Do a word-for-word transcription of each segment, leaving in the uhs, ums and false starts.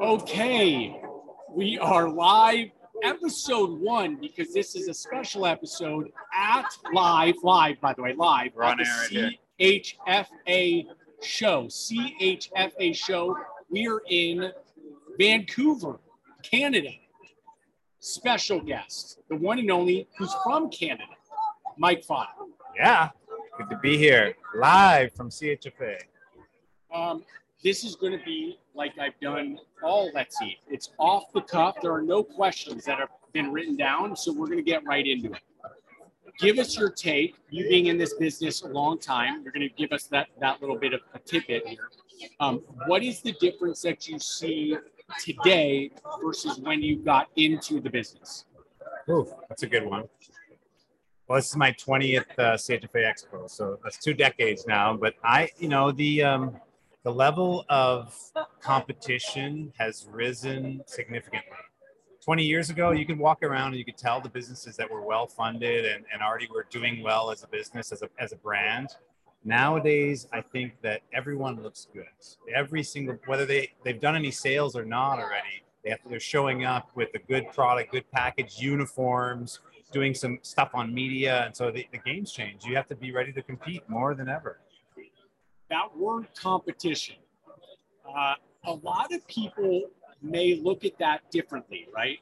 Okay, we are live, episode one, because this is a special episode at live, live, by the way, live, We're on at the C H F A show, C H F A show. We're in Vancouver, Canada. Special guest, the one and only who's from Canada, Mike File. Yeah, good to be here, live from C H F A. Um, This is going to be like I've done all Let's Eat. It's off the cuff. There are no questions that have been written down, so we're going to get right into it. Give us your take. You being in this business a long time, you're going to give us that, that little bit of a tidbit here. Um, what is the difference that you see today versus when you got into the business? Ooh, that's a good one. Well, this is my twentieth uh, C H F A Expo, so that's two decades now. But I, you know, the... Um, The level of competition has risen significantly. twenty years ago, you could walk around and you could tell the businesses that were well-funded and, and already were doing well as a business, as a, as a brand. Nowadays, I think that everyone looks good. Every single, whether they, they've done any sales or not already, they have to, they're showing up with a good product, good package, uniforms, doing some stuff on media. And so the, the game's changed. You have to be ready to compete more than ever. That word competition, uh, a lot of people may look at that differently, right?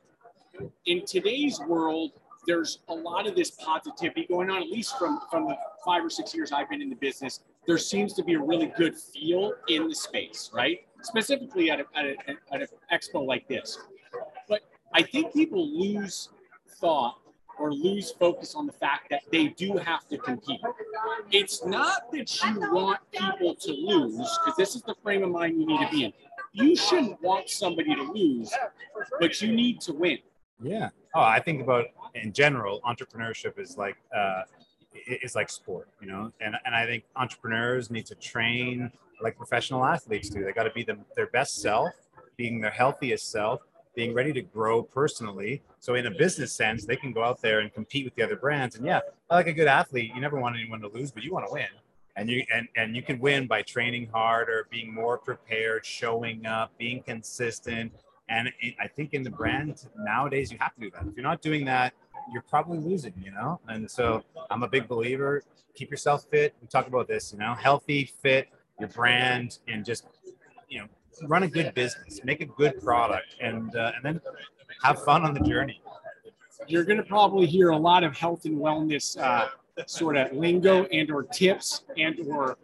In today's world, there's a lot of this positivity going on, at least from, from the five or six years I've been in the business. There seems to be a really good feel in the space, right? Specifically at, a, at, a, at an expo like this. But I think people lose thought or lose focus on the fact that they do have to compete. It's not that you want people to lose, because this is the frame of mind you need to be in. You shouldn't want somebody to lose, but you need to win. Yeah. Oh, I think about, in general, entrepreneurship is like uh, is like sport, you know? And, and I think entrepreneurs need to train like professional athletes do. They got to be the, their best self, being their healthiest self, being ready to grow personally. So in a business sense, they can go out there and compete with the other brands. And yeah, like a good athlete, you never want anyone to lose, but you want to win. And you and, and you can win by training harder, being more prepared, showing up, being consistent. And it, I think in the brand nowadays, you have to do that. If you're not doing that, you're probably losing, you know? And so I'm a big believer, keep yourself fit. We talk about this, you know, healthy, fit, your brand, and just, you know, run a good business, make a good product, and uh, and then have fun on the journey. You're going to probably hear a lot of health and wellness uh, sort of lingo and or tips and or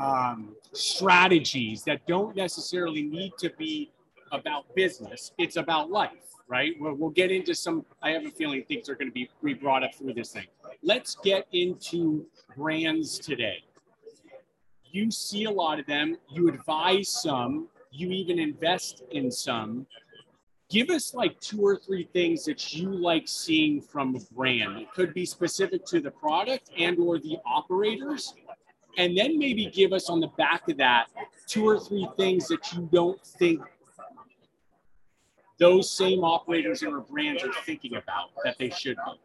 um, strategies that don't necessarily need to be about business. It's about life, right? We'll, we'll get into some, I have a feeling things are going to be re-brought up through this thing. Let's get into brands today. You see a lot of them. You advise some. You even invest in some. Give us like two or three things that you like seeing from a brand. It could be specific to the product and or the operators. And then maybe give us on the back of that, two or three things that you don't think those same operators or brands are thinking about that they should be.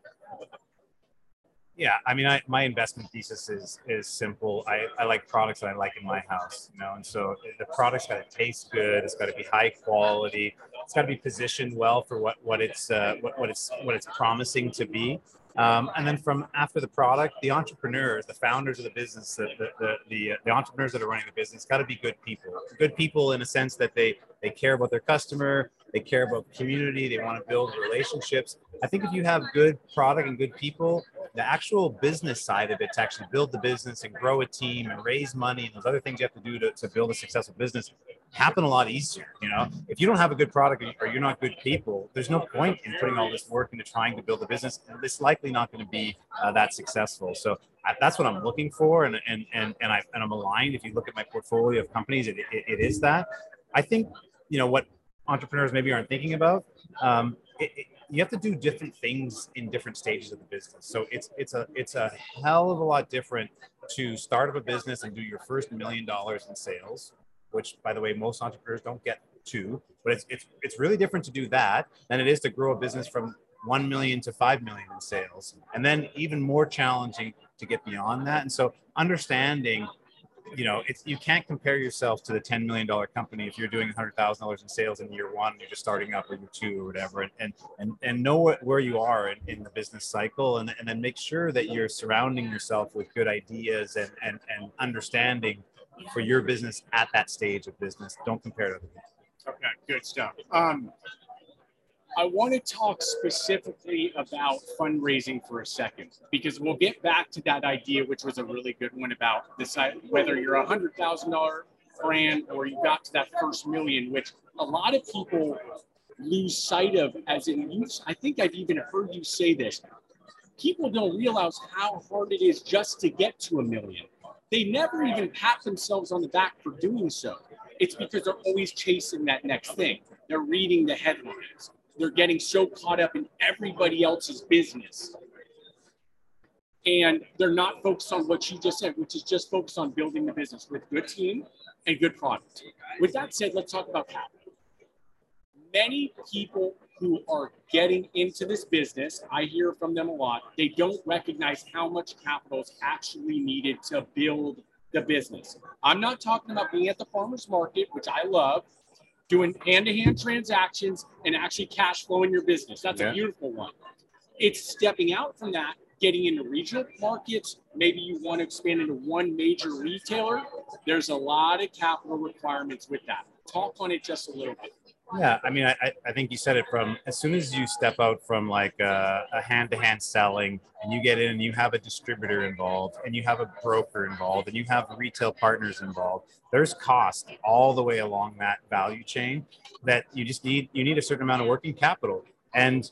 Yeah, I mean, I, my investment thesis is is simple. I, I like products that I like in my house, you know, and so the product's got to taste good. It's got to be high quality. It's got to be positioned well for what what it's uh, what what it's what it's promising to be. Um, and then from after the product, the entrepreneurs, the founders of the business, the the the, the, uh, the entrepreneurs that are running the business, got to be good people. Good people in a sense that they they care about their customer. They care about community. They want to build relationships. I think if you have good product and good people, the actual business side of it, to actually build the business and grow a team and raise money and those other things you have to do to, to build a successful business, happen a lot easier. You know, if you don't have a good product or you're not good people, there's no point in putting all this work into trying to build a business. It's likely not going to be uh, that successful. So I, that's what I'm looking for, and and and and, I, and I'm aligned. If you look at my portfolio of companies, it, it, it is that. I think, you know, what entrepreneurs maybe aren't thinking about, um, it, it, you have to do different things in different stages of the business. So it's it's a it's a hell of a lot different to start up a business and do your first million dollars in sales, which, by the way, most entrepreneurs don't get to. But it's it's it's really different to do that than it is to grow a business from one million to five million in sales, and then even more challenging to get beyond that. And so understanding you know, it's, you can't compare yourself to the ten million dollar company if you're doing one hundred thousand dollars in sales in year one, you're just starting up, or year two or whatever, and and and, and know what, where you are in, in the business cycle, and, and then make sure that you're surrounding yourself with good ideas and, and, and understanding for your business at that stage of business. Don't compare to other people. Okay, good stuff. Um, I want to talk specifically about fundraising for a second, because we'll get back to that idea, which was a really good one, about this, whether you're a one hundred thousand dollar brand or you got to that first million, which a lot of people lose sight of, as in, you, I think I've even heard you say this, people don't realize how hard it is just to get to a million. They never even pat themselves on the back for doing so. It's because they're always chasing that next thing. They're reading the headlines. They're getting so caught up in everybody else's business. And they're not focused on what you just said, which is just focused on building the business with good team and good product. With that said, let's talk about capital. Many people who are getting into this business, I hear from them a lot, they don't recognize how much capital is actually needed to build the business. I'm not talking about being at the farmer's market, which I love, doing hand-to-hand transactions and actually cash flowing your business. That's yeah. a beautiful one. It's stepping out from that, getting into regional markets. Maybe you want to expand into one major retailer. There's a lot of capital requirements with that. Talk on it just a little bit. Yeah, I mean, I, I think you said it. From as soon as you step out from like a, a hand-to-hand selling, and you get in and you have a distributor involved, and you have a broker involved, and you have retail partners involved, there's cost all the way along that value chain that you just need, you need a certain amount of working capital. And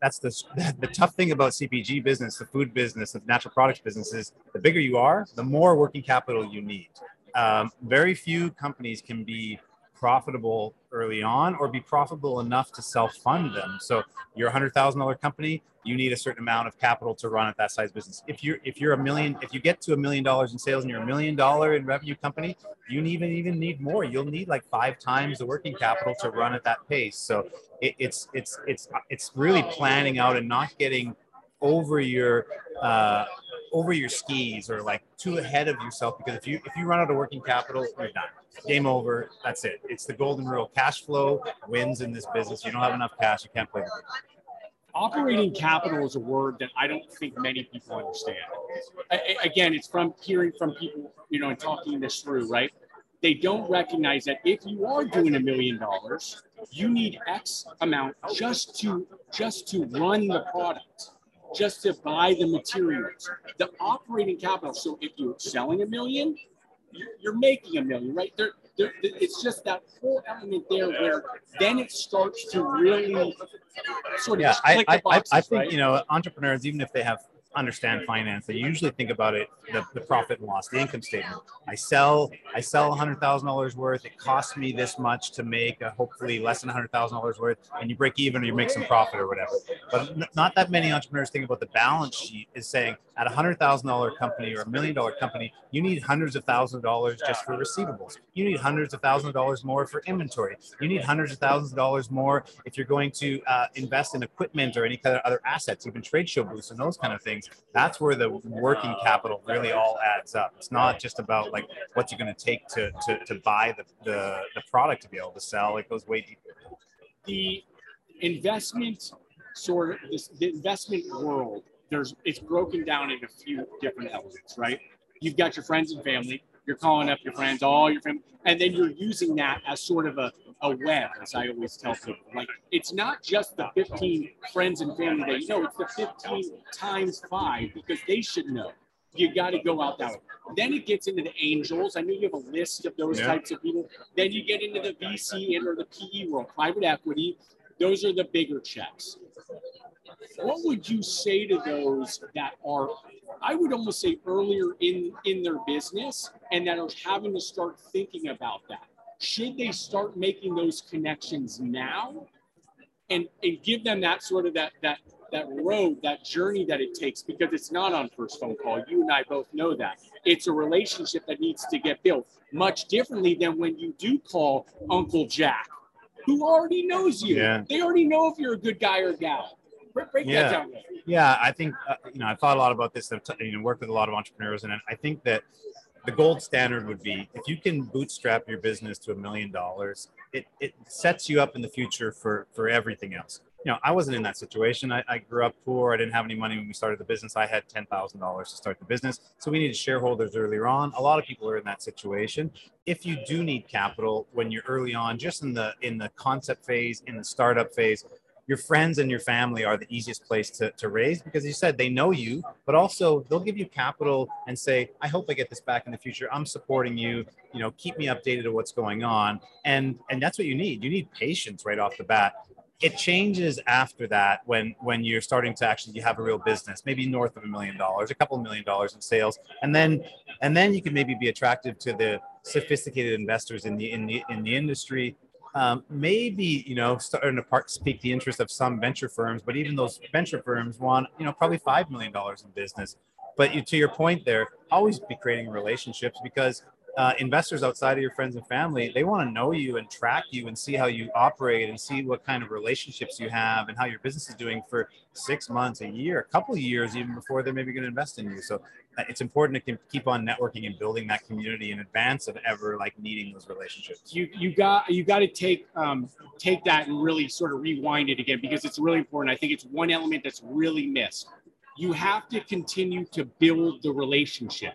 that's the, the tough thing about C P G business, the food business, the natural products business is the bigger you are, the more working capital you need. Um, very few companies can be profitable early on or be profitable enough to self-fund them. So you're a hundred thousand dollar company, you need a certain amount of capital to run at that size business. If you're if you're a million, if you get to a million dollars in sales and you're a million dollar in revenue company, you even even need more. You'll need like five times the working capital to run at that pace. So it, it's it's it's it's really planning out and not getting over your uh over your skis or like too ahead of yourself, because if you if you run out of working capital, you're done. Game over. That's it. It's the golden rule. Cash flow wins in this business. You don't have enough cash, you can't play the game. Operating capital is a word that I don't think many people understand. I, again, it's from hearing from people, you know, and talking this through, right? They don't recognize that if you are doing a million dollars, you need X amount just to just to run the product, just to buy the materials, the operating capital. So if you're selling a million, you're making a million, right? There, there, it's just that whole element there where then it starts to really sort of yeah, just click I, the boxes, I, I think, right? You know, entrepreneurs, even if they have understand finance, they usually think about it, the, the profit and loss, the income statement. I sell, I sell one hundred thousand dollars worth. It costs me this much to make, uh, hopefully less than one hundred thousand dollars worth, and you break even or you make some profit or whatever. But n- not that many entrepreneurs think about the balance sheet is saying at a one hundred thousand dollar company or a million dollar company, you need hundreds of thousands of dollars just for receivables. You need hundreds of thousands of dollars more for inventory. You need hundreds of thousands of dollars more if you're going to uh, invest in equipment or any kind of other assets, even trade show booths and those kind of things. That's where the working capital really all adds up. It's not just about like what you're going to take to to to buy the, the the product to be able to sell. It goes way deeper. The investment sort of this the investment world, there's it's broken down into a few different elements, right? You've got your friends and family. You're calling up your friends, all your family, and then you're using that as sort of a, a web, as I always tell people. Like, it's not just the fifteen friends and family that you know, it's the fifteen times five, because they should know. You got to go out that way. Then it gets into the angels. I know you have a list of those yeah. types of people. Then you get into the V C and or the P E world, private equity. Those are the bigger checks. What would you say to those that are, I would almost say earlier in, in their business and that are having to start thinking about that? Should they start making those connections now and, and give them that sort of that, that, that road, that journey that it takes? Because it's not on first phone call. You and I both know that. It's a relationship that needs to get built much differently than when you do call Uncle Jack, who already knows you. Yeah. They already know if you're a good guy or gal. Break yeah. that down. Yeah, I think, uh, you know, I've thought a lot about this. I've t- you know, worked with a lot of entrepreneurs, and I think that the gold standard would be if you can bootstrap your business to a million dollars, it it sets you up in the future for, for everything else. You know, I wasn't in that situation. I, I grew up poor. I didn't have any money when we started the business. I had ten thousand dollars to start the business. So we needed shareholders earlier on. A lot of people are in that situation. If you do need capital when you're early on, just in the in the concept phase, in the startup phase, your friends and your family are the easiest place to, to raise, because you said they know you, but also they'll give you capital and say, I hope I get this back in the future. I'm supporting you. You know, keep me updated on what's going on. And and that's what you need. You need patience right off the bat. It changes after that when, when you're starting to actually have a real business, maybe north of a million dollars, a couple million dollars in sales. And then, and then you can maybe be attractive to the sophisticated investors in the, in the, in the industry. Um, maybe, you know, starting to part, speak the interest of some venture firms, but even those venture firms want, you know, probably five million dollars in business. But you, to your point there, always be creating relationships, because Uh, investors outside of your friends and family, they want to know you and track you and see how you operate and see what kind of relationships you have and how your business is doing for six months, a year, a couple of years, even before they're maybe going to invest in you. So it's important to keep on networking and building that community in advance of ever like needing those relationships. You you got you got to take um, take that and really sort of rewind it again, because it's really important. I think it's one element that's really missed. You have to continue to build the relationship.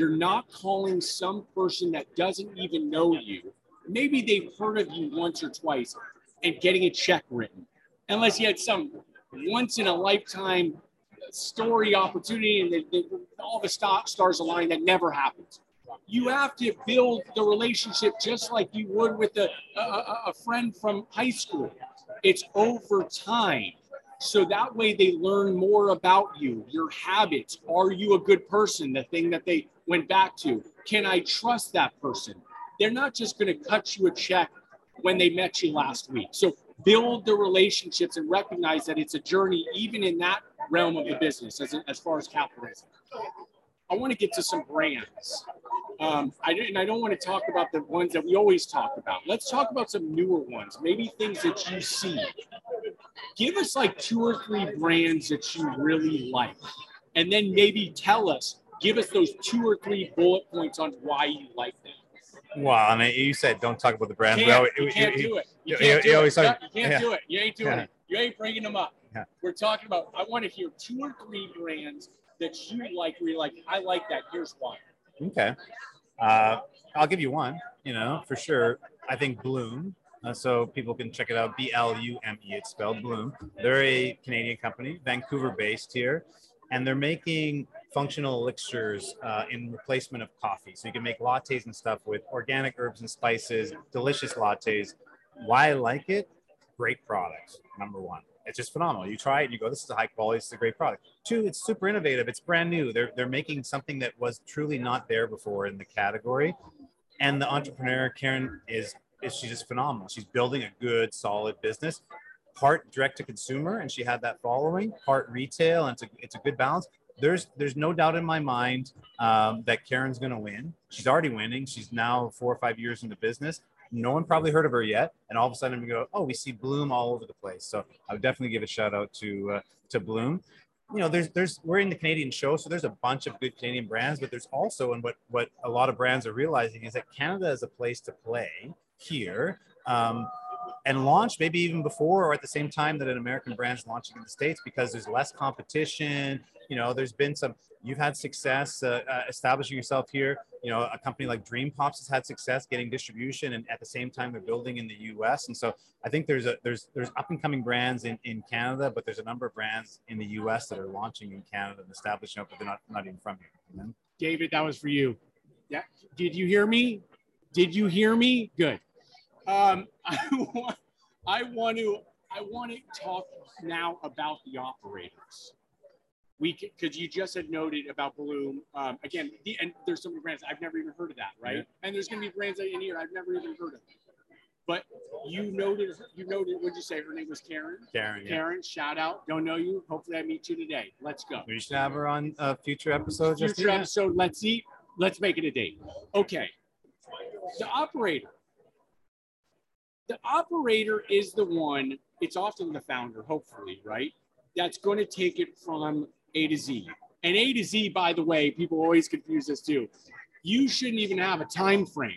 You're not calling some person that doesn't even know you. Maybe they've heard of you once or twice and getting a check written. Unless you had some once in a lifetime story opportunity and they, they, all the stock stars align, that never happens. You have to build the relationship just like you would with a, a, a friend from high school. It's over time. So that way they learn more about you, your habits. Are you a good person? The thing that they went back to. Can I trust that person? They're not just going to cut you a check when they met you last week. So build the relationships and recognize that it's a journey, even in that realm of the business, as, as far as capitalism. I want to get to some brands. Um, I, and I don't want to talk about the ones that we always talk about. Let's talk about some newer ones, maybe things that you see. Give us like two or three brands that you really like, and then maybe tell us, give us those two or three bullet points on why you like them. Well, I mean, you said don't talk about the brands. You can't, we always, you can't we, do it. You, you can't, do, you it. Talk, you can't yeah. do it. You ain't doing yeah. it. You ain't bringing them up. Yeah. We're talking about, I want to hear two or three brands that you like, where you're like, I like that, here's why. Okay. Uh, I'll give you one, you know, for sure. I think Bloom. Uh, so people can check it out, B L U M E, it's spelled Bloom. They're a Canadian company, Vancouver-based here, and they're making functional elixirs uh, in replacement of coffee. So you can make lattes and stuff with organic herbs and spices, delicious lattes. Why I like it? Great products, number one. It's just phenomenal. You try it and you go, this is a high quality, this is a great product. Two, it's super innovative, it's brand new. They're, they're making something that was truly not there before in the category. And the entrepreneur, Karen, is she's just phenomenal. She's building a good, solid business, part direct to consumer, and she had that following, part retail, and it's a, it's a good balance. There's there's no doubt in my mind um, that Karen's going to win. She's already winning. She's now four or five years into business. No one probably heard of her yet, and all of a sudden we go, oh, we see Bloom all over the place. So I would definitely give a shout out to uh, to Bloom. You know, there's there's we're in the Canadian show, so there's a bunch of good Canadian brands, but there's also, and what what a lot of brands are realizing is that Canada is a place to play here um, and launch maybe even before or at the same time that an American brand's launching in the States, because there's less competition. You know, there's been some, you've had success uh, uh, establishing yourself here. You know, a company like Dream Pops has had success getting distribution, and at the same time they're building in the U S. And so I think there's a, there's there's up and coming brands in, in Canada, but there's a number of brands in the U S that are launching in Canada and establishing up, but they're not, not even from here. You know? David, that was for you. Yeah. Did you hear me? Did you hear me? Good. Um, I want, I want to, I want to talk now about the operators. We could, because you just had noted about Bloom um, again, the, and there's so many brands I've never even heard of that, right? Yeah. And there's going to be brands in here I've never even heard of. But you noted, you noted. What'd you say? Her name was Karen. Karen. Karen. Yeah. Shout out. Don't know you. Hopefully, I meet you today. Let's go. We should have her on a future episode. Future just episode. Let's eat. Let's make it a date. Okay. The operator. The operator is the one, it's often the founder, hopefully, right? That's going to take it from A to Z. And A to Z, by the way, people always confuse us too. you shouldn't even have a time frame,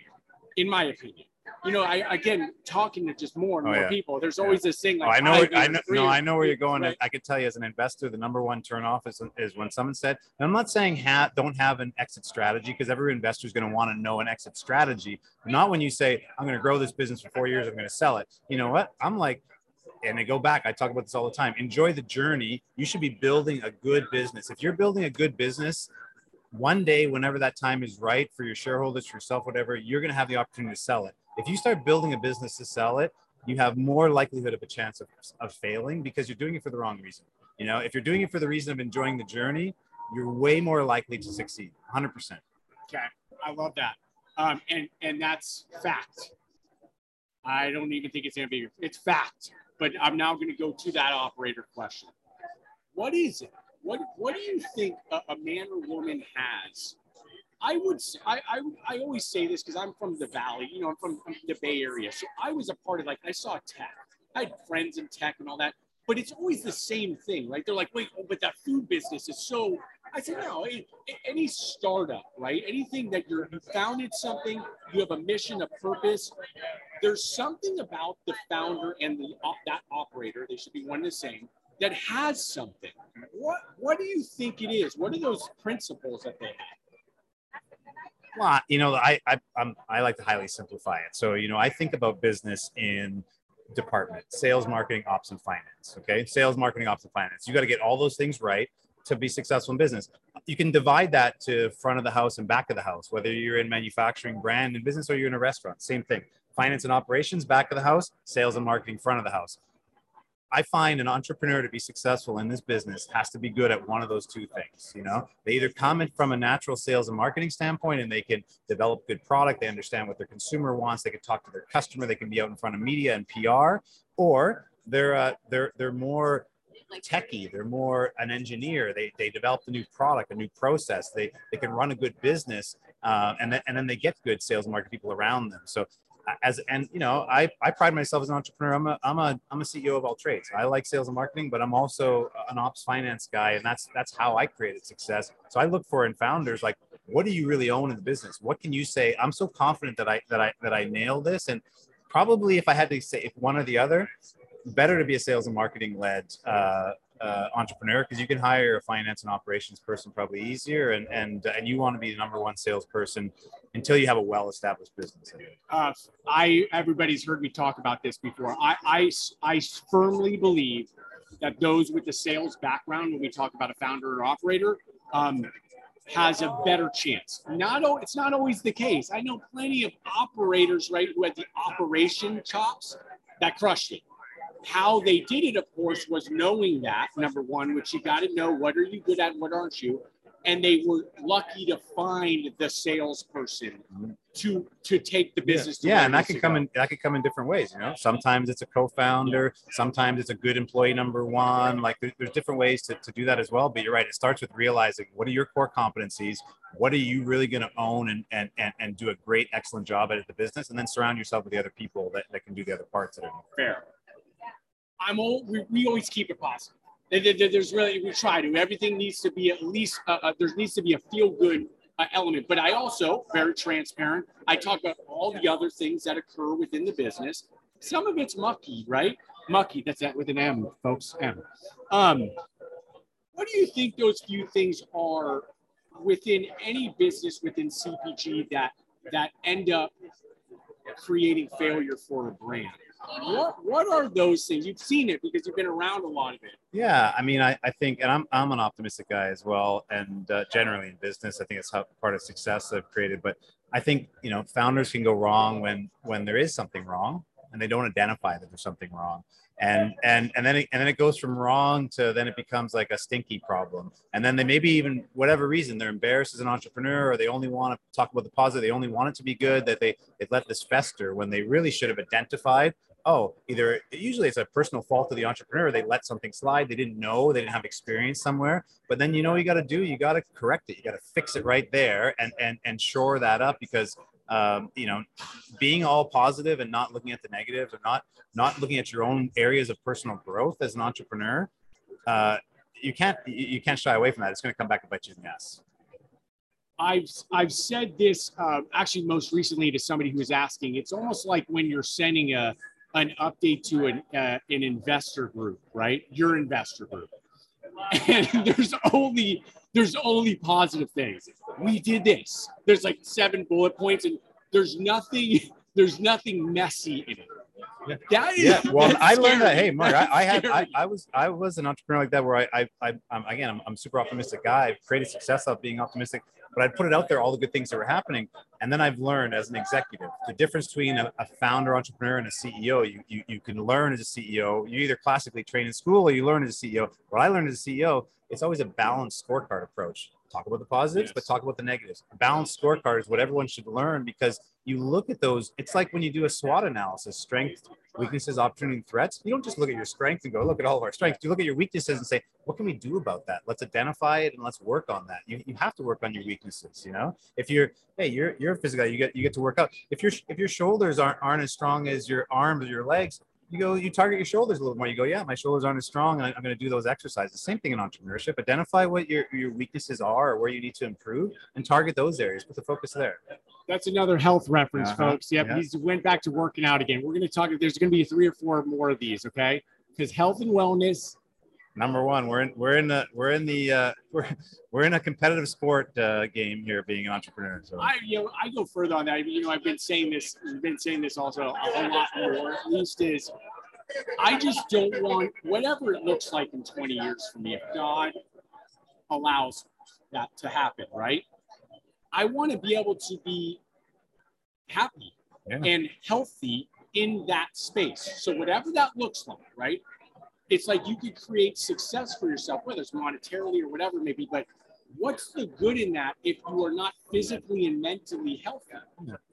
in my opinion. You know, I again talking to just more and oh, more yeah. people. There's yeah. always this thing. Like, oh, I know, I, I know, no, I know where you're going. Right. I can tell you as an investor, the number one turnoff is is when someone said, and I'm not saying ha don't have an exit strategy, because every investor is going to want to know an exit strategy. Not when you say, I'm going to grow this business for four years, I'm going to sell it. You know what? I'm like, and I go back. I talk about this all the time. Enjoy the journey. You should be building a good business. If you're building a good business, one day, whenever that time is right for your shareholders, for yourself, whatever, you're going to have the opportunity to sell it. If you start building a business to sell it, you have more likelihood of a chance of, of failing, because you're doing it for the wrong reason. You know, if you're doing it for the reason of enjoying the journey, you're way more likely to succeed, one hundred percent. Okay, I love that. Um, and, and that's fact. I don't even think it's ambiguous. It's fact, but I'm now gonna go to that operator question. What is it? What, what do you think a, a man or woman has? I would, I, I, I always say this because I'm from the Valley, you know, I'm from, from the Bay Area. So I was a part of, like, I saw tech, I had friends in tech and all that, but it's always the same thing, right? They're like, wait, oh, but that food business is so, I said, no, it, it, any startup, right? Anything that you're, you founded something, you have a mission, a purpose. There's something about the founder and the, that operator, they should be one and the same, that has something. What, what do you think it is? What are those principles that they have? Well, you know, I I, I'm, I like to highly simplify it. So, you know, I think about business in departments: sales, marketing, ops, and finance. Okay, sales, marketing, ops, and finance. You got to get all those things right to be successful in business. You can divide that to front of the house and back of the house. Whether you're in manufacturing, brand, and business, or you're in a restaurant, same thing. Finance and operations, back of the house; sales and marketing, front of the house. I find an entrepreneur to be successful in this business has to be good at one of those two things. You know, they either come from a natural sales and marketing standpoint, and they can develop good product. They understand what their consumer wants. They can talk to their customer. They can be out in front of media and P R, or they're, uh, they're, they're more techie. They're more an engineer. They, they develop a new product, a new process. They, they can run a good business. Uh, and, th and then they get good sales and marketing people around them. So As and you know, I, I pride myself as an entrepreneur. I'm a I'm a I'm a C E O of all trades. I like sales and marketing, but I'm also an ops finance guy, and that's that's how I created success. So I look for in founders, like, what do you really own in the business? What can you say? I'm so confident that I that I that I nail this. And probably if I had to say if one or the other, better to be a sales and marketing led uh, uh, entrepreneur, because you can hire a finance and operations person probably easier, and and and you want to be the number one salesperson until you have a well-established business. Uh, I everybody's heard me talk about this before. I, I, I firmly believe that those with the sales background, when we talk about a founder or operator, um, has a better chance. Not it's not always the case. I know plenty of operators, right, who had the operation chops that crushed it. How they did it, of course, was knowing that, number one, which you got to know, what are you good at, what aren't you? And they were lucky to find the salesperson to to take the business. Yeah, to yeah and that can come in that could come in different ways. You know, sometimes it's a co-founder, sometimes it's a good employee number one. Like there, there's different ways to, to do that as well. But you're right, it starts with realizing what are your core competencies, what are you really going to own and, and and and do a great, excellent job at the business, and then surround yourself with the other people that, that can do the other parts that are fair. I'm all, we, we always keep it positive. There's really, we try to, everything needs to be at least, uh, there needs to be a feel-good uh, element. But I also, very transparent, I talk about all the other things that occur within the business. Some of it's mucky, right? Mucky, that's that with an M, folks, M. Um, what do you think those few things are within any business within C P G that, that end up creating failure for a brand? What, what are those things? You've seen it because you've been around a lot of it. Yeah, I mean, I, I think, and I'm, I'm an optimistic guy as well. And uh, generally in business, I think it's how, part of success I've created. But I think, you know, founders can go wrong when, when there is something wrong and they don't identify that there's something wrong. And, and, and, then it, and then it goes from wrong to then it becomes like a stinky problem. And then they maybe even, whatever reason, they're embarrassed as an entrepreneur, or they only want to talk about the positive. They only want it to be good, that they, they let this fester when they really should have identified, oh, either usually it's a personal fault of the entrepreneur. They let something slide. They didn't know, they didn't have experience somewhere. But then, you know, what you got to do, you got to correct it. You got to fix it right there and, and, and shore that up, because Um, you know, being all positive and not looking at the negatives, or not not looking at your own areas of personal growth as an entrepreneur, uh, you can't you can't shy away from that. It's going to come back and bite you in the ass. I've, I've said this uh, actually most recently to somebody who was asking. It's almost like when you're sending a, an update to an, uh, an investor group, right? Your investor group. And there's only, there's only positive things. We did this. There's like seven bullet points and there's nothing, there's nothing messy in it. That is, yeah, well, I scary. learned that. Hey, Mark, I, I had, I, I was, I was an entrepreneur like that, where I, I, I I'm, again, I'm, I'm a super optimistic guy. I've created success out of being optimistic, but I'd put it out there, all the good things that were happening. And then I've learned as an executive, the difference between a, a founder entrepreneur and a C E O, you, you, you can learn as a C E O. You either classically train in school or you learn as a C E O. What I learned as a C E O, it's always a balanced scorecard approach. Talk about the positives, yes, but talk about the negatives. A balanced scorecard is what everyone should learn, because you look at those. It's like when you do a SWOT analysis: strengths, weaknesses, opportunity, threats. You don't just look at your strengths and go, look at all of our strengths. You look at your weaknesses and say, what can we do about that? Let's identify it and let's work on that. You, you have to work on your weaknesses. You know, if you're, hey, you're you're a physical guy, you get you get to work out. If your if your shoulders aren't aren't as strong as your arms or your legs, you go, you target your shoulders a little more. You go, yeah, my shoulders aren't as strong, and I'm going to do those exercises. Same thing in entrepreneurship. Identify what your, your weaknesses are or where you need to improve and target those areas. Put the focus there. That's another health reference, uh-huh. folks. Yep, yeah. He's went back to working out again. We're going to talk, there's going to be three or four more of these, okay? Because health and wellness. Number one, we're in, we're in the, we're in the, uh, we're, we're in a competitive sport uh, game here, being an entrepreneur. So I, you know, I go further on that. You know, I've been saying this, I've been saying this also a whole lot more, at least is, I just don't want, whatever it looks like in twenty years from me, if God allows that to happen, right? I want to be able to be happy yeah. and healthy in that space. So whatever that looks like, right? It's like you could create success for yourself, whether it's monetarily or whatever it may be, but what's the good in that if you are not physically and mentally healthy?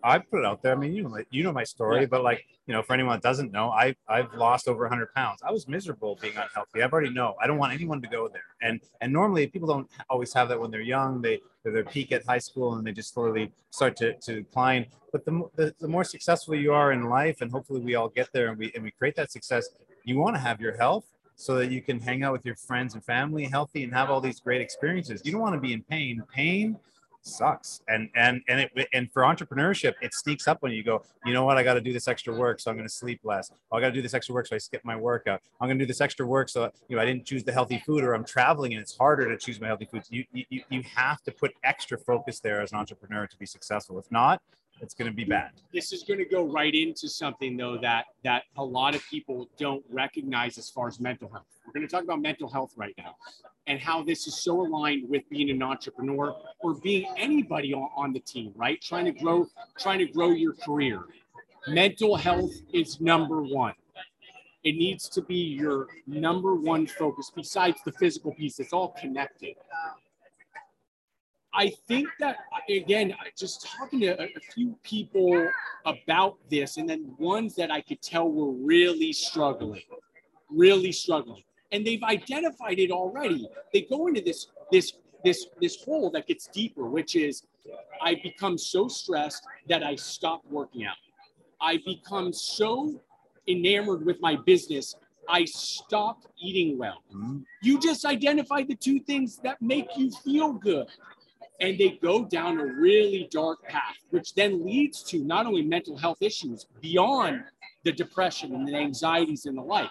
I put it out there. I mean, you know, like, you know my story, yeah. but like, you know, for anyone that doesn't know, I, I've lost over one hundred pounds. I was miserable being unhealthy. I've already know. I don't want anyone to go there. And and normally people don't always have that when they're young. They, they're their peak at high school and they just slowly start to, to decline. But the, the, the more successful you are in life, and hopefully we all get there and we, and we create that success, you want to have your health so that you can hang out with your friends and family healthy and have all these great experiences. You don't want to be in pain. Pain sucks. And and and it and for entrepreneurship, it sneaks up when you go, you know what, I got to do this extra work, so I'm going to sleep less. Oh, I got to do this extra work, so I skip my workout. I'm going to do this extra work, so you know I didn't choose the healthy food, or I'm traveling and it's harder to choose my healthy foods. You you you have to put extra focus there as an entrepreneur to be successful. If not, it's going to be bad. This is going to go right into something, though, that that a lot of people don't recognize as far as mental health. We're going to talk about mental health right now and how this is so aligned with being an entrepreneur or being anybody on, on the team, right? Trying to grow, trying to grow your career. Mental health is number one. It needs to be your number one focus besides the physical piece. It's all connected. I think that, again, just talking to a few people about this, and then ones that I could tell were really struggling, really struggling. And they've identified it already. They go into this, this, this, this hole that gets deeper, which is, I become so stressed that I stop working out. I become so enamored with my business, I stopped eating well. Mm-hmm. You just identified the two things that make you feel good. And they go down a really dark path, which then leads to not only mental health issues beyond the depression and the anxieties and the like.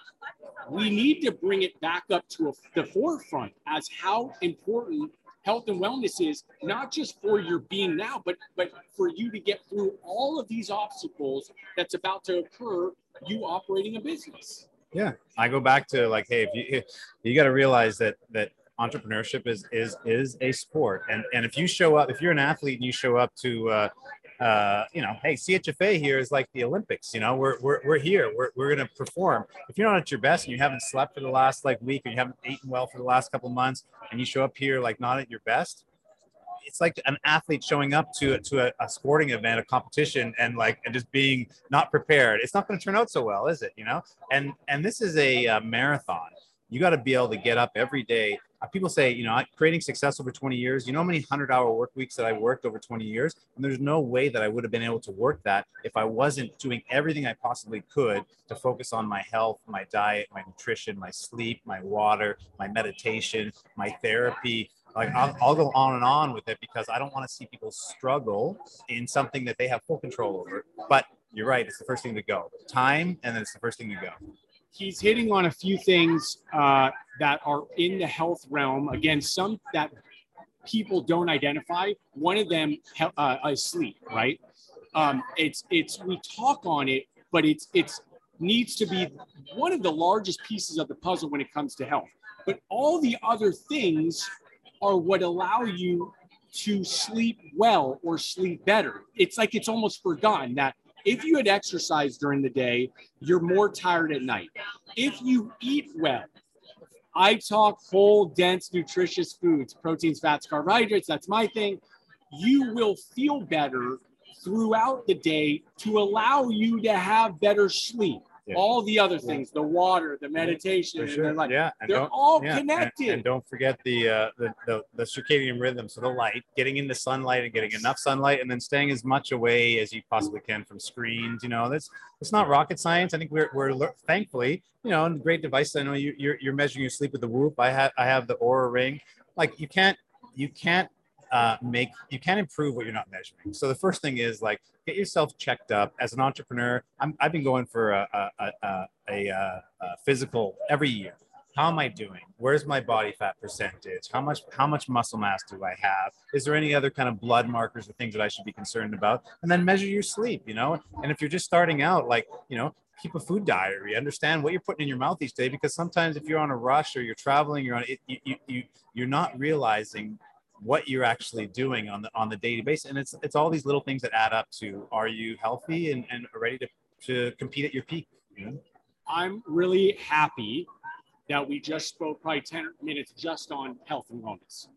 We need to bring it back up to a, the forefront as how important health and wellness is, not just for your being now, but, but for you to get through all of these obstacles that's about to occur, you operating a business. Yeah, I go back to like, hey, if you, if you got to realize that, that, entrepreneurship is is is a sport, and and if you show up, if you're an athlete and you show up to uh uh you know, hey, C H F A here is like the Olympics, you know, we're we're, we're here, we're, we're gonna perform. If you're not at your best and you haven't slept for the last like week, and you haven't eaten well for the last couple of months, and you show up here like not at your best, it's like an athlete showing up to to a, a sporting event, a competition, and like and just being not prepared. It's not going to turn out so well, is it? You know, and and this is a, a marathon. You got to be able to get up every day. People say, you know, creating success over twenty years, you know how many hundred hour work weeks that I worked over twenty years? And there's no way that I would have been able to work that if I wasn't doing everything I possibly could to focus on my health, my diet, my nutrition, my sleep, my water, my meditation, my therapy, Like I'll, I'll go on and on with it because I don't want to see people struggle in something that they have full control over. But you're right, it's the first thing to go. Time, and then it's the first thing to go. He's hitting on a few things uh, that are in the health realm. Again, some that people don't identify. One of them uh, is sleep, right? Um, it's, it's, we talk on it, but it's, it's needs to be one of the largest pieces of the puzzle when it comes to health. But all the other things are what allow you to sleep well or sleep better. It's like it's almost forgotten that if you had exercised during the day, you're more tired at night. If you eat well, I talk whole, dense, nutritious foods, proteins, fats, carbohydrates, that's my thing. You will feel better throughout the day to allow you to have better sleep. Yeah. All the other things, the water, the meditation, sure. and like, yeah. and they're all yeah. connected. And, and don't forget the, uh, the, the, the circadian rhythm. So the light, getting into sunlight and getting enough sunlight, and then staying as much away as you possibly can from screens. You know, that's, it's not rocket science. I think we're, we're thankfully, you know, and great device. I know you, you're, you're measuring your sleep with the Whoop. I have, I have the Oura Ring. Like you can't, you can't, Uh, make you can't improve what you're not measuring. So the first thing is like get yourself checked up. As an entrepreneur, I'm, I've been going for a, a, a, a, a physical every year. How am I doing? Where's my body fat percentage? How much how much muscle mass do I have? Is there any other kind of blood markers or things that I should be concerned about? And then measure your sleep, you know? And if you're just starting out, like, you know, keep a food diary, understand what you're putting in your mouth each day, because sometimes if you're on a rush or you're traveling, you're on it, you, you, you, you're not realizing what you're actually doing on the on the daily basis. And it's it's all these little things that add up to, are you healthy and, and ready to, to compete at your peak? You know? I'm really happy that we just spoke probably ten minutes just on health and wellness.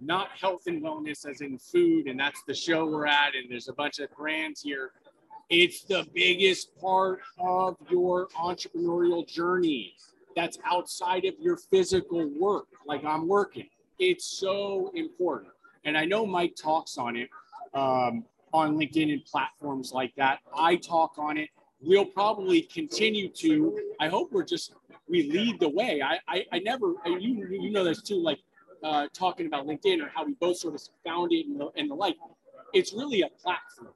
Not health and wellness as in food, and that's the show we're at, and there's a bunch of brands here. It's the biggest part of your entrepreneurial journey that's outside of your physical work, like I'm working. It's so important. And I know Mike talks on it um, on LinkedIn and platforms like that. I talk on it. We'll probably continue to. I hope we're just, we lead the way. I, I, I never, you, you know this too, like uh, talking about LinkedIn or how we both sort of found it and the, and the like. It's really a platform.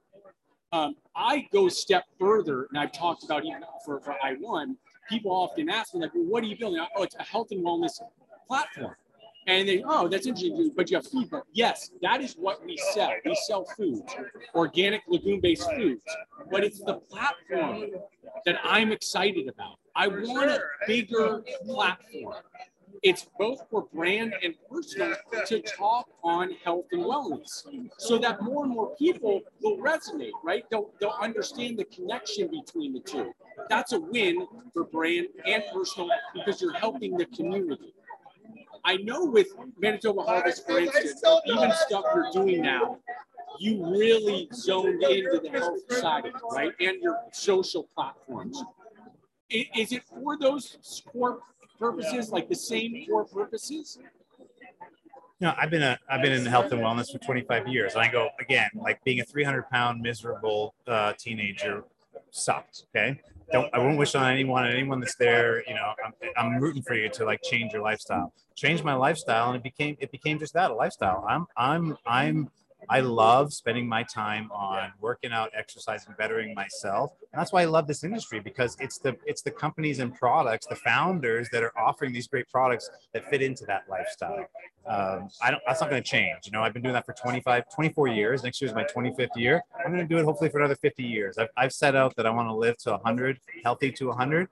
Um, I go a step further, and I've talked about even for, for I one, people often ask me like, well, what are you building? Oh, it's a health and wellness platform. And they, oh, that's interesting, but you have food. But yes, that is what we sell. We sell food, organic legume-based foods. But it's the platform that I'm excited about. I want a bigger platform. It's both for brand and personal to talk on health and wellness so that more and more people will resonate, right? They'll, they'll understand the connection between the two. That's a win for brand and personal because you're helping the community. I know with Manitoba Harvest, for instance, even stuff you're doing now, you really zoned into the health side of it, right? And your social platforms. Is it for those core purposes, like the same core purposes? No, I've been a I've been in health and wellness for twenty-five years, and I go again, like being a three hundred pound miserable uh, teenager sucked. Okay. Don't, I won't wish on anyone, anyone that's there, you know, I'm, I'm rooting for you to like change your lifestyle, change my lifestyle. And it became, it became just that, a lifestyle. I'm, I'm, I'm, I love spending my time on working out, exercising, bettering myself. And that's why I love this industry, because it's the, it's the companies and products, the founders that are offering these great products that fit into that lifestyle. Um, I don't, that's not going to change. You know, I've been doing that for twenty-five, twenty-four years. Next year is my twenty-fifth year. I'm going to do it hopefully for another fifty years. I've, I've set out that I want to live to one hundred, healthy to one hundred.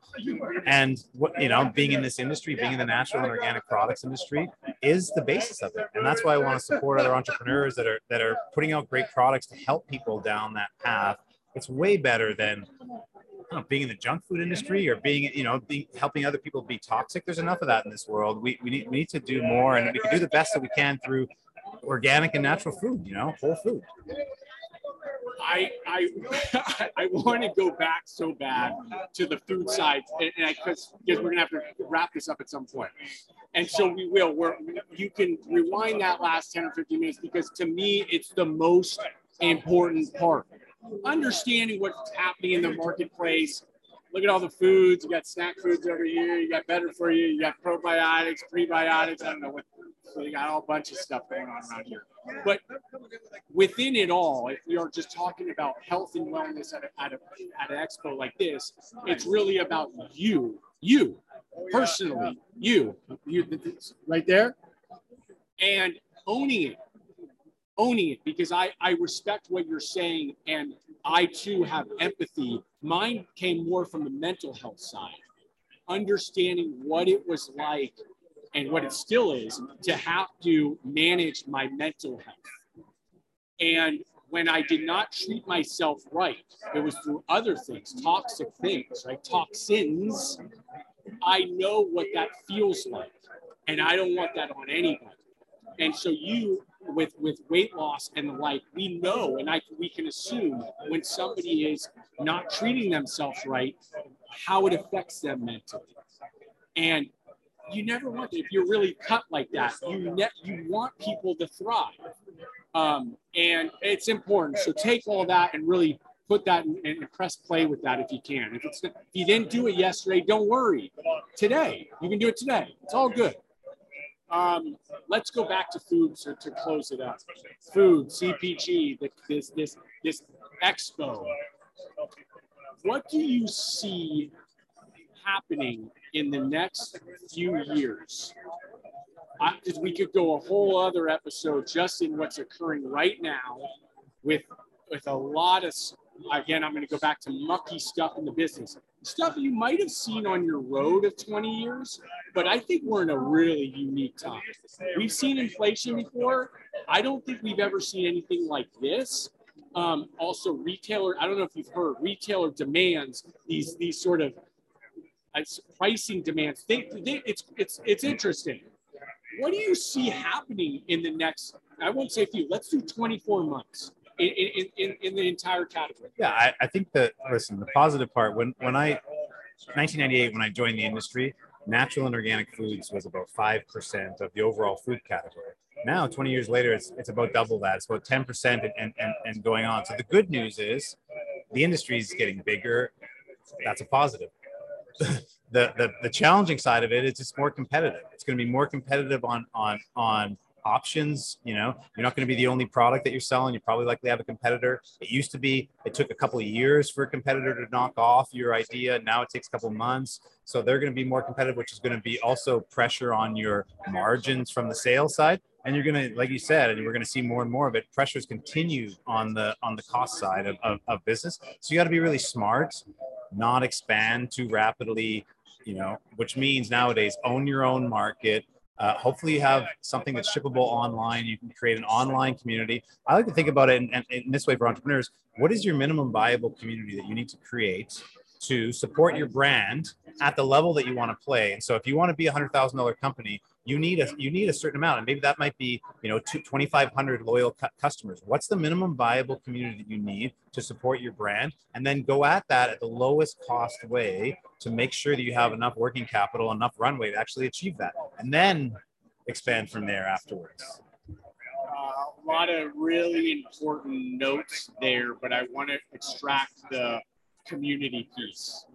And what, you know, being in this industry, being in the natural and organic products industry is the basis of it. And that's why I want to support other entrepreneurs that are, that are putting out great products to help people down that path. It's way better than I don't know, being in the junk food industry or being, you know, being, helping other people be toxic. There's enough of that in this world. We, we, need, we need to do more, and we can do the best that we can through organic and natural food, you know, whole food. I, I, I want to go back so bad to the food side, and because we're going to have to wrap this up at some point. And so we will. We're, you can rewind that last ten or fifteen minutes, because to me, it's the most important part. Understanding what's happening in the marketplace. Look at all the foods. You got snack foods over here. You got better for you. You got probiotics, prebiotics. I don't know what So you got all bunch of stuff going on around here. But within it all, if we are just talking about health and wellness at, a, at, a, at an expo like this, it's really about you, you personally, you, you right there, and owning it, owning it, because I, I respect what you're saying, and I too have empathy. Mine came more from the mental health side, understanding what it was like and what it still is to have to manage my mental health. And when I did not treat myself right, it was through other things, toxic things, right? Toxins. I know what that feels like, and I don't want that on anybody. And so you, with, with weight loss and the like, we know, and I, we can assume when somebody is not treating themselves right, how it affects them mentally. And you never want it. If you're really cut like that, you ne- you want people to thrive. Um, and it's important. So take all that and really put that in, and press play with that if you can. If, it's, if you didn't do it yesterday, don't worry. Today, you can do it today. It's all good. Um, let's go back to food to, to close it up. Food, C P G, the, this, this, this expo. What do you see happening in the next few years? Because we could go a whole other episode just in what's occurring right now with with a lot of, again, I'm going to go back to mucky stuff in the business. Stuff you might have seen on your road of twenty years, but I think we're in a really unique time. We've seen inflation before. I don't think we've ever seen anything like this. Um, also, retailer, I don't know if you've heard, retailer demands these these sort of pricing demands. They, they, it's, it's, it's interesting. What do you see happening in the next, I won't say few, let's do twenty-four months in, in, in, in the entire category? Yeah, I, I think that, listen, the positive part, when, when I, nineteen ninety-eight, when I joined the industry, natural and organic foods was about five percent of the overall food category. Now, twenty years later, it's, it's about double that. It's about ten percent and, and, and going on. So the good news is the industry is getting bigger. That's a positive. The, the the challenging side of it is it's more competitive. It's going to be more competitive on on on options. You know, you're not going to be the only product that you're selling. You probably likely have a competitor. It used to be it took a couple of years for a competitor to knock off your idea. Now it takes a couple of months. So they're going to be more competitive, which is going to be also pressure on your margins from the sales side. And you're going to, like you said, and we're going to see more and more of it, pressures continue on the on the cost side of, of, of business. So you got to be really smart, not expand too rapidly, you know, which means nowadays own your own market. Uh, hopefully you have something that's shippable online. You can create an online community. I like to think about it in, in, in this way for entrepreneurs. What is your minimum viable community that you need to create to support your brand at the level that you want to play? And so if you want to be a one hundred thousand dollars company, you need a you need a certain amount, and maybe that might be, you know, twenty-five hundred loyal cu- customers. What's the minimum viable community that you need to support your brand, and then go at that at the lowest cost way to make sure that you have enough working capital, enough runway to actually achieve that, and then expand from there afterwards. Uh, a lot of really important notes there, but I want to extract the community piece,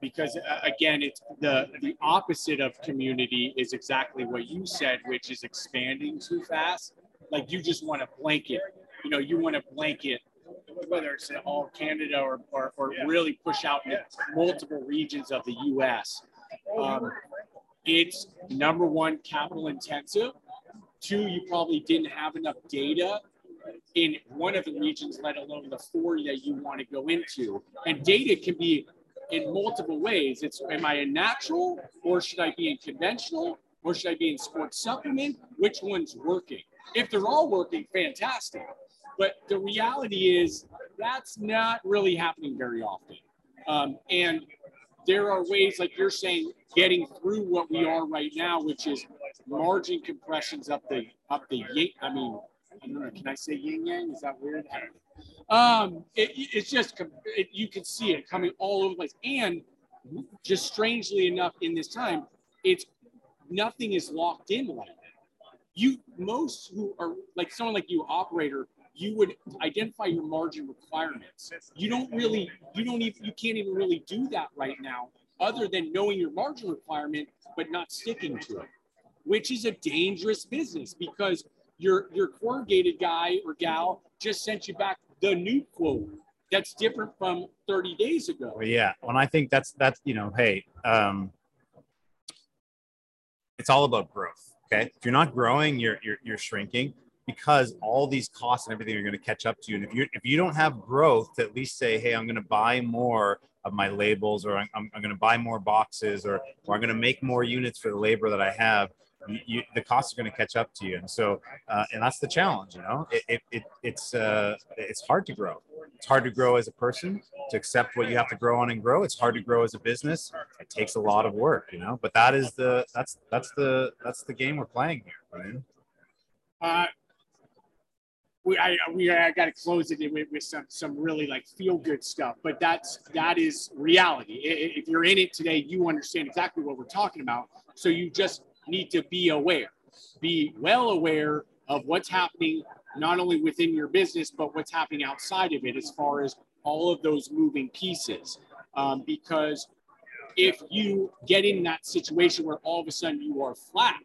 because uh, again, it's the the opposite of community is exactly what you said, which is expanding too fast. Like you just want to blanket, you know, you want to blanket, whether it's in all Canada or, or, or really push out into multiple regions of the U S. Um, it's number one, capital intensive. Two, you probably didn't have enough data in one of the regions, let alone the four that you want to go into. And data can be in multiple ways. It's, am I in natural, or should I be in conventional, or should I be in sports supplement? Which one's working? If they're all working, fantastic. But the reality is that's not really happening very often. Um, and there are ways, like you're saying, getting through what we are right now, which is margin compressions up the, up the, I mean, I don't know, can I say yin yang? Is that weird? Um, it, it's just, it, you can see it coming all over the place. And just strangely enough, in this time, it's nothing is locked in like that. You, most who are like someone like you, operator, you would identify your margin requirements. You don't really, you don't even, you can't even really do that right now, other than knowing your margin requirement, but not sticking to it. which is a dangerous business because your, your corrugated guy or gal just sent you back the new quote. That's different from thirty days ago. Well, yeah. And I think that's, that's, you know, hey, um, it's all about growth. Okay. If you're not growing, you're, you're, you're shrinking because all these costs and everything are going to catch up to you. And if you, if you don't have growth to at least say, hey, I'm going to buy more of my labels, or I'm, I'm going to buy more boxes, or, or I'm going to make more units for the labor that I have, you, you, the costs are going to catch up to you. And so, uh, and that's the challenge, you know, it, it, it it's, uh, it's hard to grow. It's hard to grow as a person, to accept what you have to grow on and grow. It's hard to grow as a business. It takes a lot of work, you know, but that is the, that's, that's the, that's the game we're playing here, right? Uh, we, I, we, I got to close it with, with some, some really like feel good stuff, but that's, that is reality. If you're in it today, you understand exactly what we're talking about. So you just need to be aware, be well aware of what's happening, not only within your business, but what's happening outside of it as far as all of those moving pieces. Um, because if you get in that situation where all of a sudden you are flat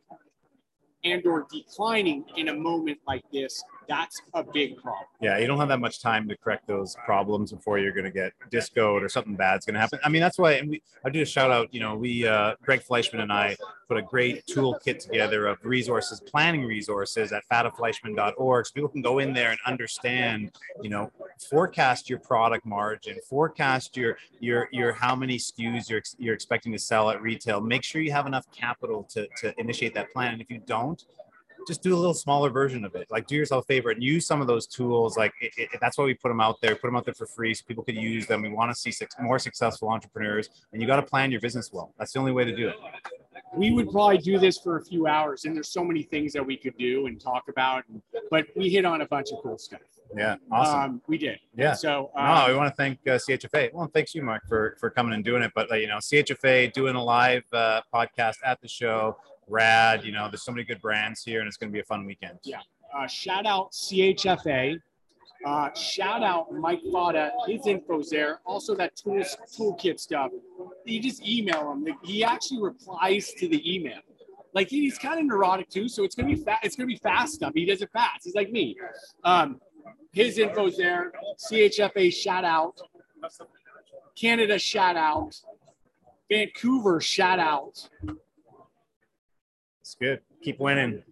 and or declining in a moment like this, that's a big problem. Yeah, you don't have that much time to correct those problems before you're going to get discoed or something bad's going to happen. I mean, that's why, and we, I do a shout out, you know, we, uh, Greg Fleischman and I put a great toolkit together of resources, planning resources at fata fleischman dot org. So people can go in there and understand, you know, forecast your product margin, forecast your, your, your, how many S K Us you're, you're expecting to sell at retail. Make sure you have enough capital to, to initiate that plan. And if you don't, just do a little smaller version of it. Like, do yourself a favor and use some of those tools. Like, it, it, that's why we put them out there, put them out there for free so people could use them. We want to see six more successful entrepreneurs, and you got to plan your business well. That's the only way to do it. We would probably do this for a few hours, and there's so many things that we could do and talk about, but we hit on a bunch of cool stuff. Yeah, awesome. Um, we did. Yeah. So um, no, we want to thank uh, C H F A. Well, thanks you, Mark, for, for coming and doing it. But, uh, you know, C H F A doing a live uh, podcast at the show. Rad, you know, there's so many good brands here, and it's going to be a fun weekend. Yeah. Uh, shout out C H F A. Uh, shout out Mike Fada. His info's there. Also that tools toolkit stuff. You just email him. Like, he actually replies to the email. Like, he's kind of neurotic too, so it's going to be fast. It's going to be fast stuff. He does it fast. He's like me. Um, his info's there. C H F A shout out. Canada shout out. Vancouver shout out. It's good. Keep winning.